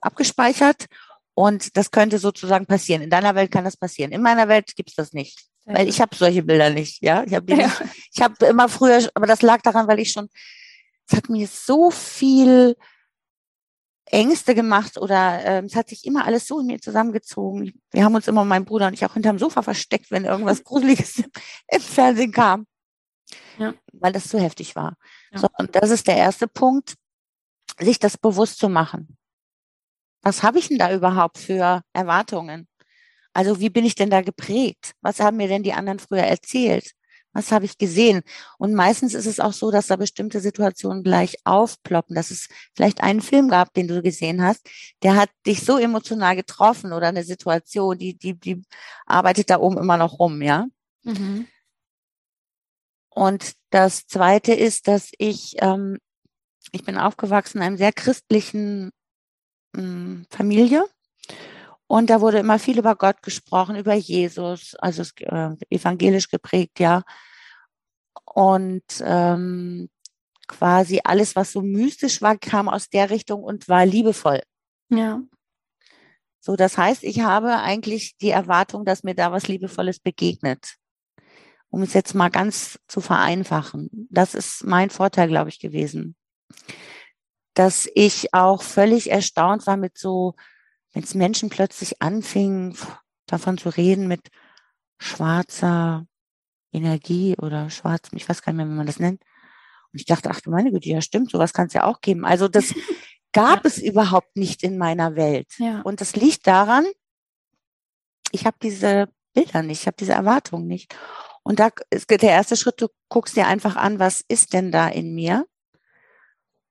abgespeichert und das könnte sozusagen passieren. In deiner Welt kann das passieren. In meiner Welt gibt es das nicht, weil ich habe solche Bilder nicht. Ja, ich habe immer früher, aber das lag daran, weil es hat mir so viel Ängste gemacht oder es hat sich immer alles so in mir zusammengezogen. Wir haben uns immer, mein Bruder und ich, auch hinterm Sofa versteckt, wenn irgendwas Gruseliges im Fernsehen kam, weil das zu heftig war. Ja. So, und das ist der erste Punkt, sich das bewusst zu machen. Was habe ich denn da überhaupt für Erwartungen? Also wie bin ich denn da geprägt? Was haben mir denn die anderen früher erzählt? Was habe ich gesehen? Und meistens ist es auch so, dass da bestimmte Situationen gleich aufploppen, dass es vielleicht einen Film gab, den du gesehen hast, der hat dich so emotional getroffen oder eine Situation, die arbeitet da oben immer noch rum, ja? Mhm. Und das Zweite ist, dass ich bin aufgewachsen in einer sehr christlichen Familie. Und da wurde immer viel über Gott gesprochen, über Jesus, also evangelisch geprägt, ja. Und quasi alles, was so mystisch war, kam aus der Richtung und war liebevoll. Ja. So, das heißt, ich habe eigentlich die Erwartung, dass mir da was Liebevolles begegnet. Um es jetzt mal ganz zu vereinfachen. Das ist mein Vorteil, glaube ich, gewesen. Dass ich auch völlig erstaunt war mit so, wenn es Menschen plötzlich anfingen, davon zu reden mit schwarzer Energie oder schwarzem, ich weiß gar nicht mehr, wie man das nennt. Und ich dachte, ach du meine Güte, ja stimmt, sowas kann es ja auch geben. Also das gab es überhaupt nicht in meiner Welt. Ja. Und das liegt daran, ich habe diese Bilder nicht, ich habe diese Erwartungen nicht. Und da ist der erste Schritt, du guckst dir einfach an, was ist denn da in mir?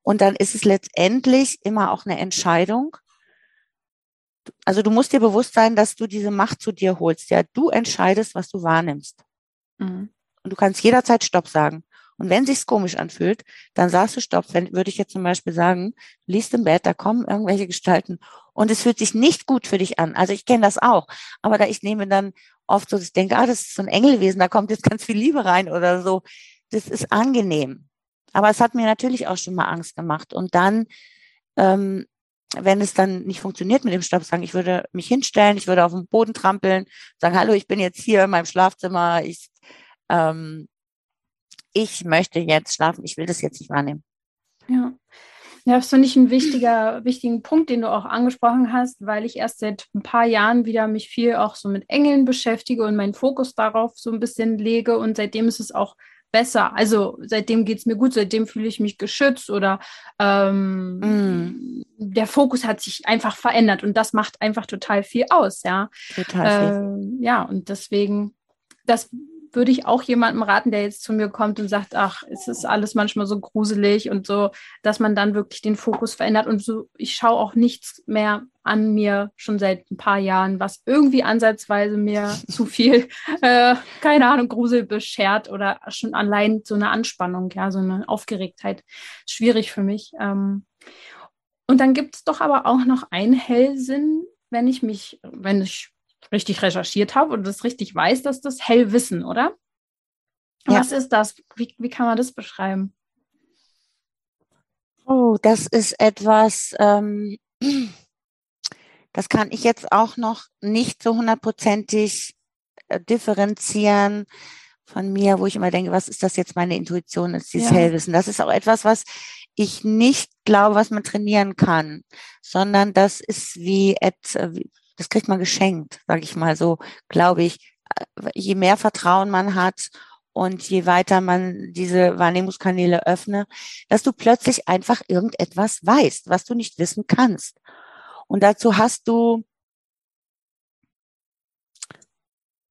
Und dann ist es letztendlich immer auch eine Entscheidung. Also du musst dir bewusst sein, dass du diese Macht zu dir holst. Ja, du entscheidest, was du wahrnimmst. Mhm. Und du kannst jederzeit Stopp sagen. Und wenn sich's komisch anfühlt, dann sagst du Stopp. Wenn, würde ich jetzt zum Beispiel sagen, du liegst im Bett, da kommen irgendwelche Gestalten und es fühlt sich nicht gut für dich an. Also ich kenne das auch. Aber da ich nehme dann oft so, dass ich denke, das ist so ein Engelwesen, da kommt jetzt ganz viel Liebe rein oder so. Das ist angenehm. Aber es hat mir natürlich auch schon mal Angst gemacht. Und dann, wenn es dann nicht funktioniert mit dem Stopp, sagen, ich würde mich hinstellen, ich würde auf den Boden trampeln, sagen, hallo, ich bin jetzt hier in meinem Schlafzimmer, ich möchte jetzt schlafen, ich will das jetzt nicht wahrnehmen. Ja, das finde ich einen wichtigen Punkt, den du auch angesprochen hast, weil ich erst seit ein paar Jahren wieder mich viel auch so mit Engeln beschäftige und meinen Fokus darauf so ein bisschen lege und seitdem ist es auch besser. Also seitdem geht es mir gut, seitdem fühle ich mich geschützt oder der Fokus hat sich einfach verändert und das macht einfach total viel aus, ja. Total viel. Ja, und deswegen, das würde ich auch jemandem raten, der jetzt zu mir kommt und sagt, ach, es ist alles manchmal so gruselig und so, dass man dann wirklich den Fokus verändert und so, ich schaue auch nichts mehr an mir schon seit ein paar Jahren, was irgendwie ansatzweise mir zu viel, keine Ahnung, Grusel beschert oder schon allein so eine Anspannung, ja, so eine Aufgeregtheit, schwierig für mich. Und dann gibt es doch aber auch noch einen Hellsinn, wenn ich richtig recherchiert habe und das richtig weiß, dass das Hellwissen, oder? Ja. Was ist das? Wie kann man das beschreiben? Oh, das ist etwas, das kann ich jetzt auch noch nicht so 100%ig differenzieren von mir, wo ich immer denke, was ist das jetzt, meine Intuition ist dieses Hellwissen. Das ist auch etwas, was ich nicht glaube, was man trainieren kann, sondern das ist das kriegt man geschenkt, sage ich mal so, glaube ich. Je mehr Vertrauen man hat und je weiter man diese Wahrnehmungskanäle öffne, dass du plötzlich einfach irgendetwas weißt, was du nicht wissen kannst. Und dazu hast du,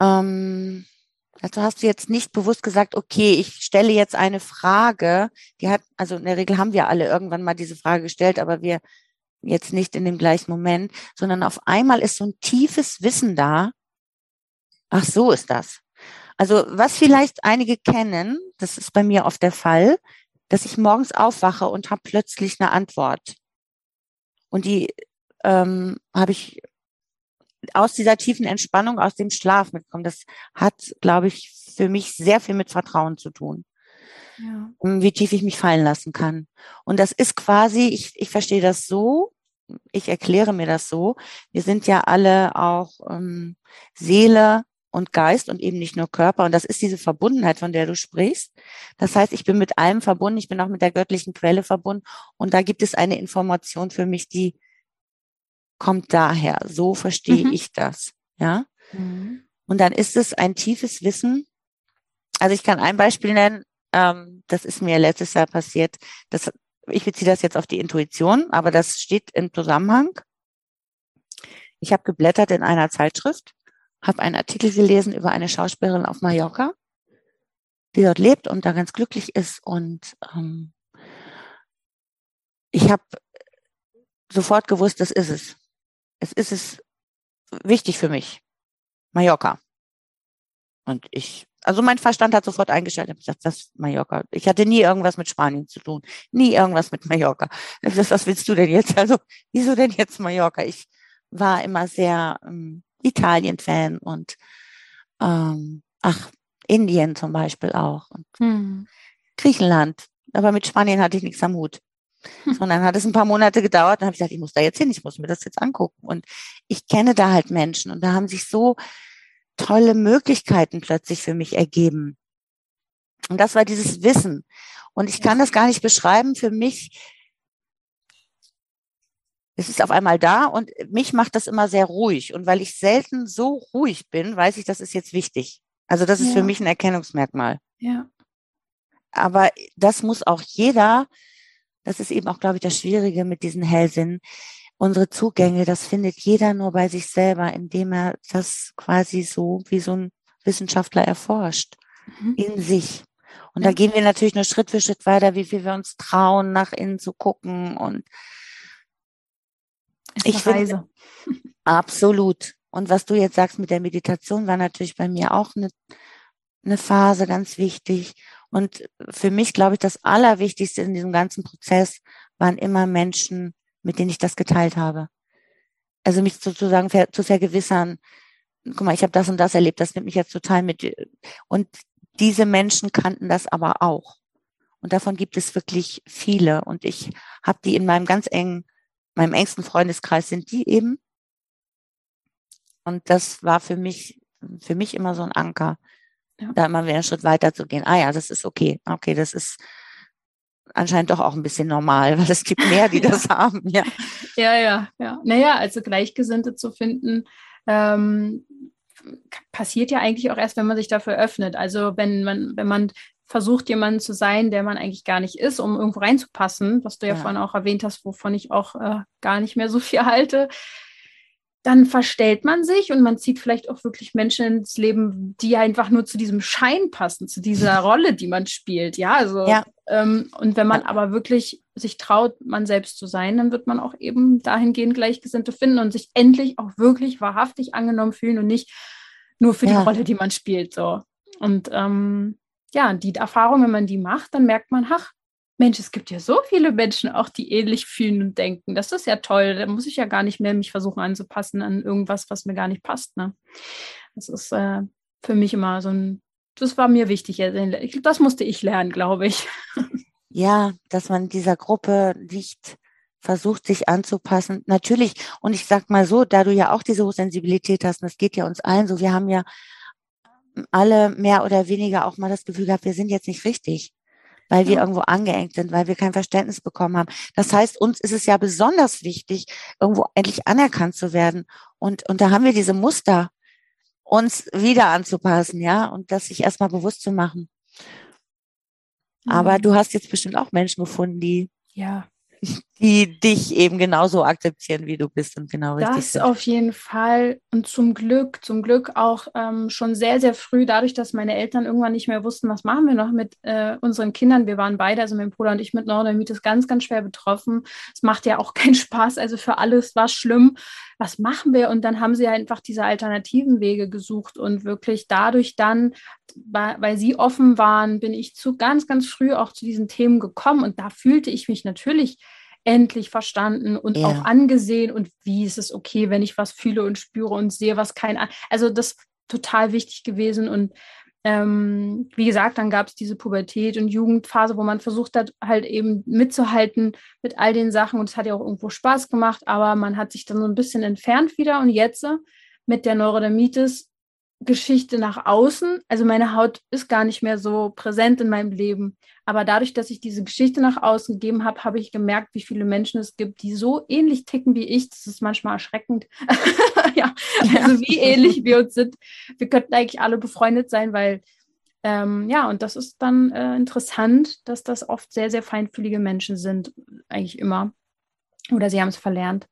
jetzt nicht bewusst gesagt, okay, ich stelle jetzt eine Frage, also in der Regel haben wir alle irgendwann mal diese Frage gestellt, aber wir jetzt nicht in dem gleichen Moment, sondern auf einmal ist so ein tiefes Wissen da. Ach, so ist das. Also was vielleicht einige kennen, das ist bei mir oft der Fall, dass ich morgens aufwache und habe plötzlich eine Antwort. Und die habe ich aus dieser tiefen Entspannung, aus dem Schlaf mitbekommen. Das hat, glaube ich, für mich sehr viel mit Vertrauen zu tun. Ja. Wie tief ich mich fallen lassen kann. Und das ist quasi, ich verstehe das so, ich erkläre mir das so, wir sind ja alle auch Seele und Geist und eben nicht nur Körper. Und das ist diese Verbundenheit, von der du sprichst. Das heißt, ich bin mit allem verbunden, ich bin auch mit der göttlichen Quelle verbunden. Und da gibt es eine Information für mich, die kommt daher. So verstehe ich das. Ja? Mhm. Und dann ist es ein tiefes Wissen. Also ich kann ein Beispiel nennen, das ist mir letztes Jahr passiert. Ich beziehe das jetzt auf die Intuition, aber das steht im Zusammenhang. Ich habe geblättert in einer Zeitschrift, habe einen Artikel gelesen über eine Schauspielerin auf Mallorca, die dort lebt und da ganz glücklich ist. Und ich habe sofort gewusst, das ist es. Es ist es wichtig für mich. Mallorca. Und also mein Verstand hat sofort eingeschaltet. Ich dachte, das ist Mallorca. Ich hatte nie irgendwas mit Spanien zu tun. Nie irgendwas mit Mallorca. Was willst du denn jetzt? Also, wieso denn jetzt Mallorca? Ich war immer sehr Italien-Fan und Indien zum Beispiel auch. Und Griechenland. Aber mit Spanien hatte ich nichts am Hut. Und dann hat es ein paar Monate gedauert, dann habe ich gesagt, ich muss da jetzt hin, ich muss mir das jetzt angucken. Und ich kenne da halt Menschen und da haben sich so tolle Möglichkeiten plötzlich für mich ergeben. Und das war dieses Wissen. Und ich kann das gar nicht beschreiben. Für mich, es ist auf einmal da und mich macht das immer sehr ruhig. Und weil ich selten so ruhig bin, weiß ich, das ist jetzt wichtig. Also das ist für mich ein Erkennungsmerkmal. Ja. Aber das muss auch jeder. Das ist eben auch, glaube ich, das Schwierige mit diesen Hellsinnen. Unsere Zugänge, das findet jeder nur bei sich selber, indem er das quasi so wie so ein Wissenschaftler erforscht, in sich. Und da gehen wir natürlich nur Schritt für Schritt weiter, wie viel wir uns trauen, nach innen zu gucken. Und ich Reise. Finde, absolut. Und was du jetzt sagst mit der Meditation, war natürlich bei mir auch eine Phase ganz wichtig. Und für mich, glaube ich, das Allerwichtigste in diesem ganzen Prozess waren immer Menschen, mit denen ich das geteilt habe. Also mich sozusagen zu vergewissern, guck mal, ich habe das und das erlebt, das nimmt mich jetzt total mit. Und diese Menschen kannten das aber auch. Und davon gibt es wirklich viele. Und ich habe die in meinem engsten Freundeskreis sind die eben. Und das war für mich immer so ein Anker. Ja. Da immer wieder einen Schritt weiter zu gehen. Ah ja, das ist okay. Okay, das ist anscheinend doch auch ein bisschen normal, weil es gibt mehr, die das haben. Ja. Naja, also Gleichgesinnte zu finden, passiert ja eigentlich auch erst, wenn man sich dafür öffnet. Also wenn man versucht, jemanden zu sein, der man eigentlich gar nicht ist, um irgendwo reinzupassen, was du ja vorhin auch erwähnt hast, wovon ich auch gar nicht mehr so viel halte, dann verstellt man sich und man zieht vielleicht auch wirklich Menschen ins Leben, die einfach nur zu diesem Schein passen, zu dieser Rolle, die man spielt. Ja, also und wenn man aber wirklich sich traut, man selbst zu sein, dann wird man auch eben dahingehend Gleichgesinnte finden und sich endlich auch wirklich wahrhaftig angenommen fühlen und nicht nur für die Rolle, die man spielt. So. Und die Erfahrung, wenn man die macht, dann merkt man, Mensch, es gibt ja so viele Menschen auch, die ähnlich fühlen und denken. Das ist ja toll. Da muss ich ja gar nicht mehr mich versuchen anzupassen an irgendwas, was mir gar nicht passt. Ne? Das ist für mich immer das war mir wichtig. Das musste ich lernen, glaube ich. Ja, dass man dieser Gruppe nicht versucht, sich anzupassen. Natürlich. Und ich sag mal so, da du ja auch diese Hochsensibilität hast, und das geht ja uns allen so, wir haben ja alle mehr oder weniger auch mal das Gefühl gehabt, wir sind jetzt nicht richtig, weil wir irgendwo angeengt sind, weil wir kein Verständnis bekommen haben. Das heißt, uns ist es ja besonders wichtig, irgendwo endlich anerkannt zu werden. Und da haben wir diese Muster, uns wieder anzupassen, ja, und das sich erstmal bewusst zu machen. Aber du hast jetzt bestimmt auch Menschen gefunden, die dich eben genauso akzeptieren, wie du bist und genau richtig sind. Das auf jeden Fall und zum Glück auch schon sehr, sehr früh, dadurch, dass meine Eltern irgendwann nicht mehr wussten, was machen wir noch mit unseren Kindern. Wir waren beide, also mein Bruder und ich mit Neurodermitis, ganz, ganz schwer betroffen. Es macht ja auch keinen Spaß, also für alles war schlimm. Was machen wir? Und dann haben sie einfach diese alternativen Wege gesucht und wirklich dadurch dann, weil sie offen waren, bin ich ganz, ganz früh auch zu diesen Themen gekommen und da fühlte ich mich natürlich endlich verstanden und auch angesehen und wie ist es okay, wenn ich was fühle und spüre und sehe, was also das ist total wichtig gewesen und wie gesagt, dann gab es diese Pubertät und Jugendphase, wo man versucht hat, halt eben mitzuhalten mit all den Sachen und es hat ja auch irgendwo Spaß gemacht, aber man hat sich dann so ein bisschen entfernt wieder und jetzt mit der Neurodermitis Geschichte nach außen, also meine Haut ist gar nicht mehr so präsent in meinem Leben, aber dadurch, dass ich diese Geschichte nach außen gegeben habe, habe ich gemerkt, wie viele Menschen es gibt, die so ähnlich ticken wie ich, das ist manchmal erschreckend, also wie ähnlich wir uns sind, wir könnten eigentlich alle befreundet sein, weil, und das ist dann interessant, dass das oft sehr, sehr feinfühlige Menschen sind, eigentlich immer, oder sie haben es verlernt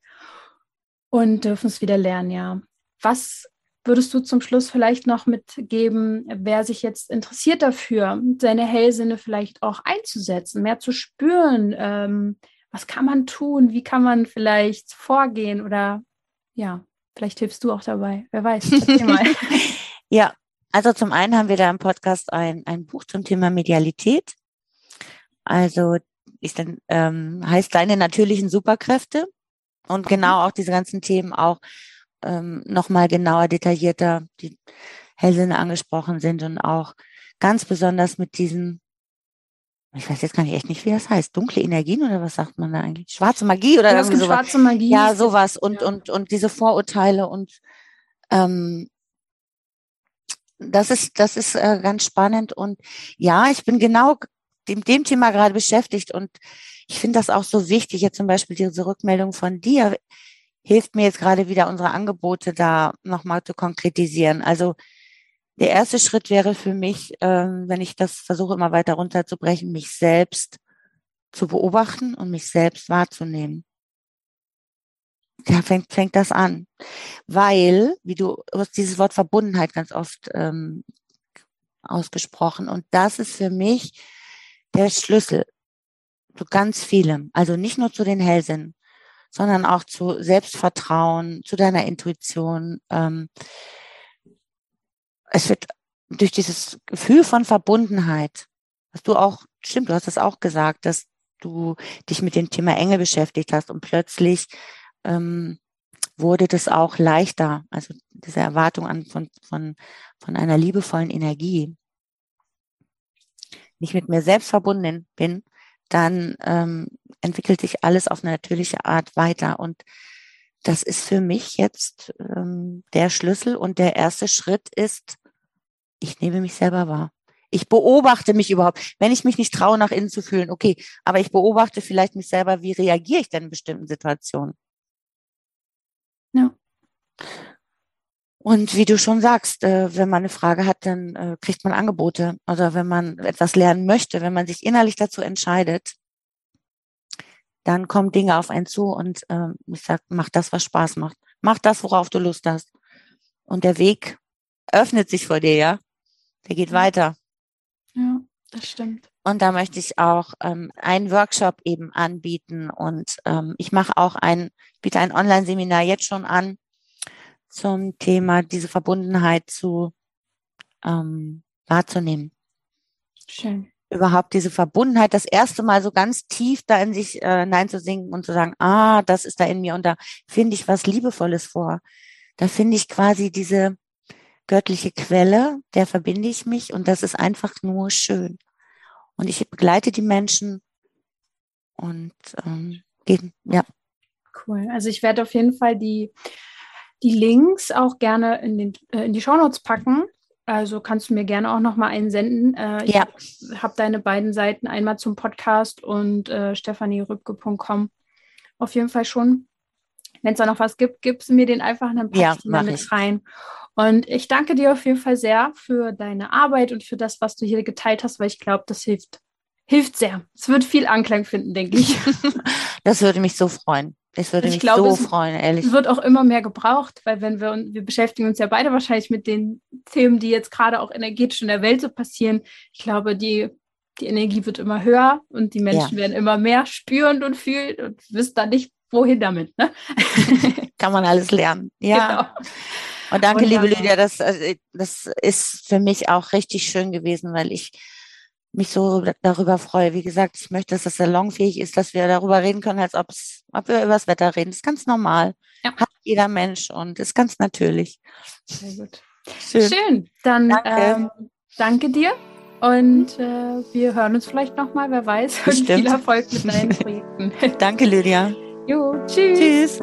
und dürfen es wieder lernen, Was würdest du zum Schluss vielleicht noch mitgeben, wer sich jetzt interessiert dafür, seine Hellsinne vielleicht auch einzusetzen, mehr zu spüren? Was kann man tun? Wie kann man vielleicht vorgehen? Oder ja, vielleicht hilfst du auch dabei. Wer weiß. Erzähl mal. Ja, also zum einen haben wir da im Podcast ein Buch zum Thema Medialität. Also ist dann, heißt Deine natürlichen Superkräfte. Und genau auch diese ganzen Themen auch nochmal genauer, detaillierter, die Hellsinne angesprochen sind und auch ganz besonders mit diesen, ich weiß jetzt gar nicht echt nicht, wie das heißt, dunkle Energien oder was sagt man da eigentlich? Schwarze Magie oder irgendwie sowas? Schwarze Magie. Ja, sowas und diese Vorurteile und das ist ganz spannend und ja, ich bin genau mit dem Thema gerade beschäftigt und ich finde das auch so wichtig, jetzt zum Beispiel diese Rückmeldung von dir hilft mir jetzt gerade wieder, unsere Angebote da nochmal zu konkretisieren. Also der erste Schritt wäre für mich, wenn ich das versuche, immer weiter runterzubrechen, mich selbst zu beobachten und mich selbst wahrzunehmen. Da fängt das an. Weil, wie du hast dieses Wort Verbundenheit ganz oft ausgesprochen und das ist für mich der Schlüssel zu ganz vielem. Also nicht nur zu den Hellsinnen, sondern auch zu Selbstvertrauen, zu deiner Intuition. Es wird durch dieses Gefühl von Verbundenheit, was du auch, stimmt, du hast das auch gesagt, dass du dich mit dem Thema Engel beschäftigt hast und plötzlich wurde das auch leichter, also diese Erwartung von einer liebevollen Energie. Wenn ich mit mir selbst verbunden bin, dann entwickelt sich alles auf eine natürliche Art weiter. Und das ist für mich jetzt der Schlüssel. Und der erste Schritt ist, ich nehme mich selber wahr. Ich beobachte mich überhaupt, wenn ich mich nicht traue, nach innen zu fühlen. Okay, aber ich beobachte vielleicht mich selber, wie reagiere ich denn in bestimmten Situationen? Ja. Und wie du schon sagst, wenn man eine Frage hat, dann kriegt man Angebote. Oder wenn man etwas lernen möchte, wenn man sich innerlich dazu entscheidet, dann kommen Dinge auf einen zu und ich sage, mach das, was Spaß macht. Mach das, worauf du Lust hast. Und der Weg öffnet sich vor dir, ja? Der geht weiter. Ja, das stimmt. Und da möchte ich auch einen Workshop eben anbieten. Und ich mache auch biete ein Online-Seminar jetzt schon an, zum Thema diese Verbundenheit zu wahrzunehmen. Schön. Überhaupt diese Verbundenheit, das erste Mal so ganz tief da in sich hineinzusinken und zu sagen, das ist da in mir und da finde ich was Liebevolles vor. Da finde ich quasi diese göttliche Quelle, der verbinde ich mich und das ist einfach nur schön. Und ich begleite die Menschen und ja. Cool, also ich werde auf jeden Fall die Links auch gerne in die Shownotes packen. Also kannst du mir gerne auch nochmal einen senden. Ja. Ich habe deine beiden Seiten, einmal zum Podcast und stephanieröpke.com auf jeden Fall schon. Wenn es da noch was gibt, gibst du mir den einfach und dann packst du mal mit rein. Und ich danke dir auf jeden Fall sehr für deine Arbeit und für das, was du hier geteilt hast, weil ich glaube, das hilft sehr. Es wird viel Anklang finden, denke ich. Das würde mich so freuen. Ich würde mich so freuen, ehrlich. Es wird auch immer mehr gebraucht, weil wir beschäftigen uns ja beide wahrscheinlich mit den Themen, die jetzt gerade auch energetisch in der Welt so passieren. Ich glaube, die Energie wird immer höher und die Menschen werden immer mehr spürend und fühlend und wissen dann nicht, wohin damit. Ne? Kann man alles lernen. Ja. Genau. Und danke, liebe Lydia, das ist für mich auch richtig schön gewesen, weil ich mich so darüber freue. Wie gesagt, ich möchte, dass das salonfähig ist, dass wir darüber reden können, als ob wir über das Wetter reden. Das ist ganz normal. Ja. Hat jeder Mensch und ist ganz natürlich. Sehr gut. Schön. Dann danke dir und wir hören uns vielleicht nochmal, wer weiß. Bestimmt. Und viel Erfolg mit deinen Projekten. Danke, Lydia. Jo, tschüss.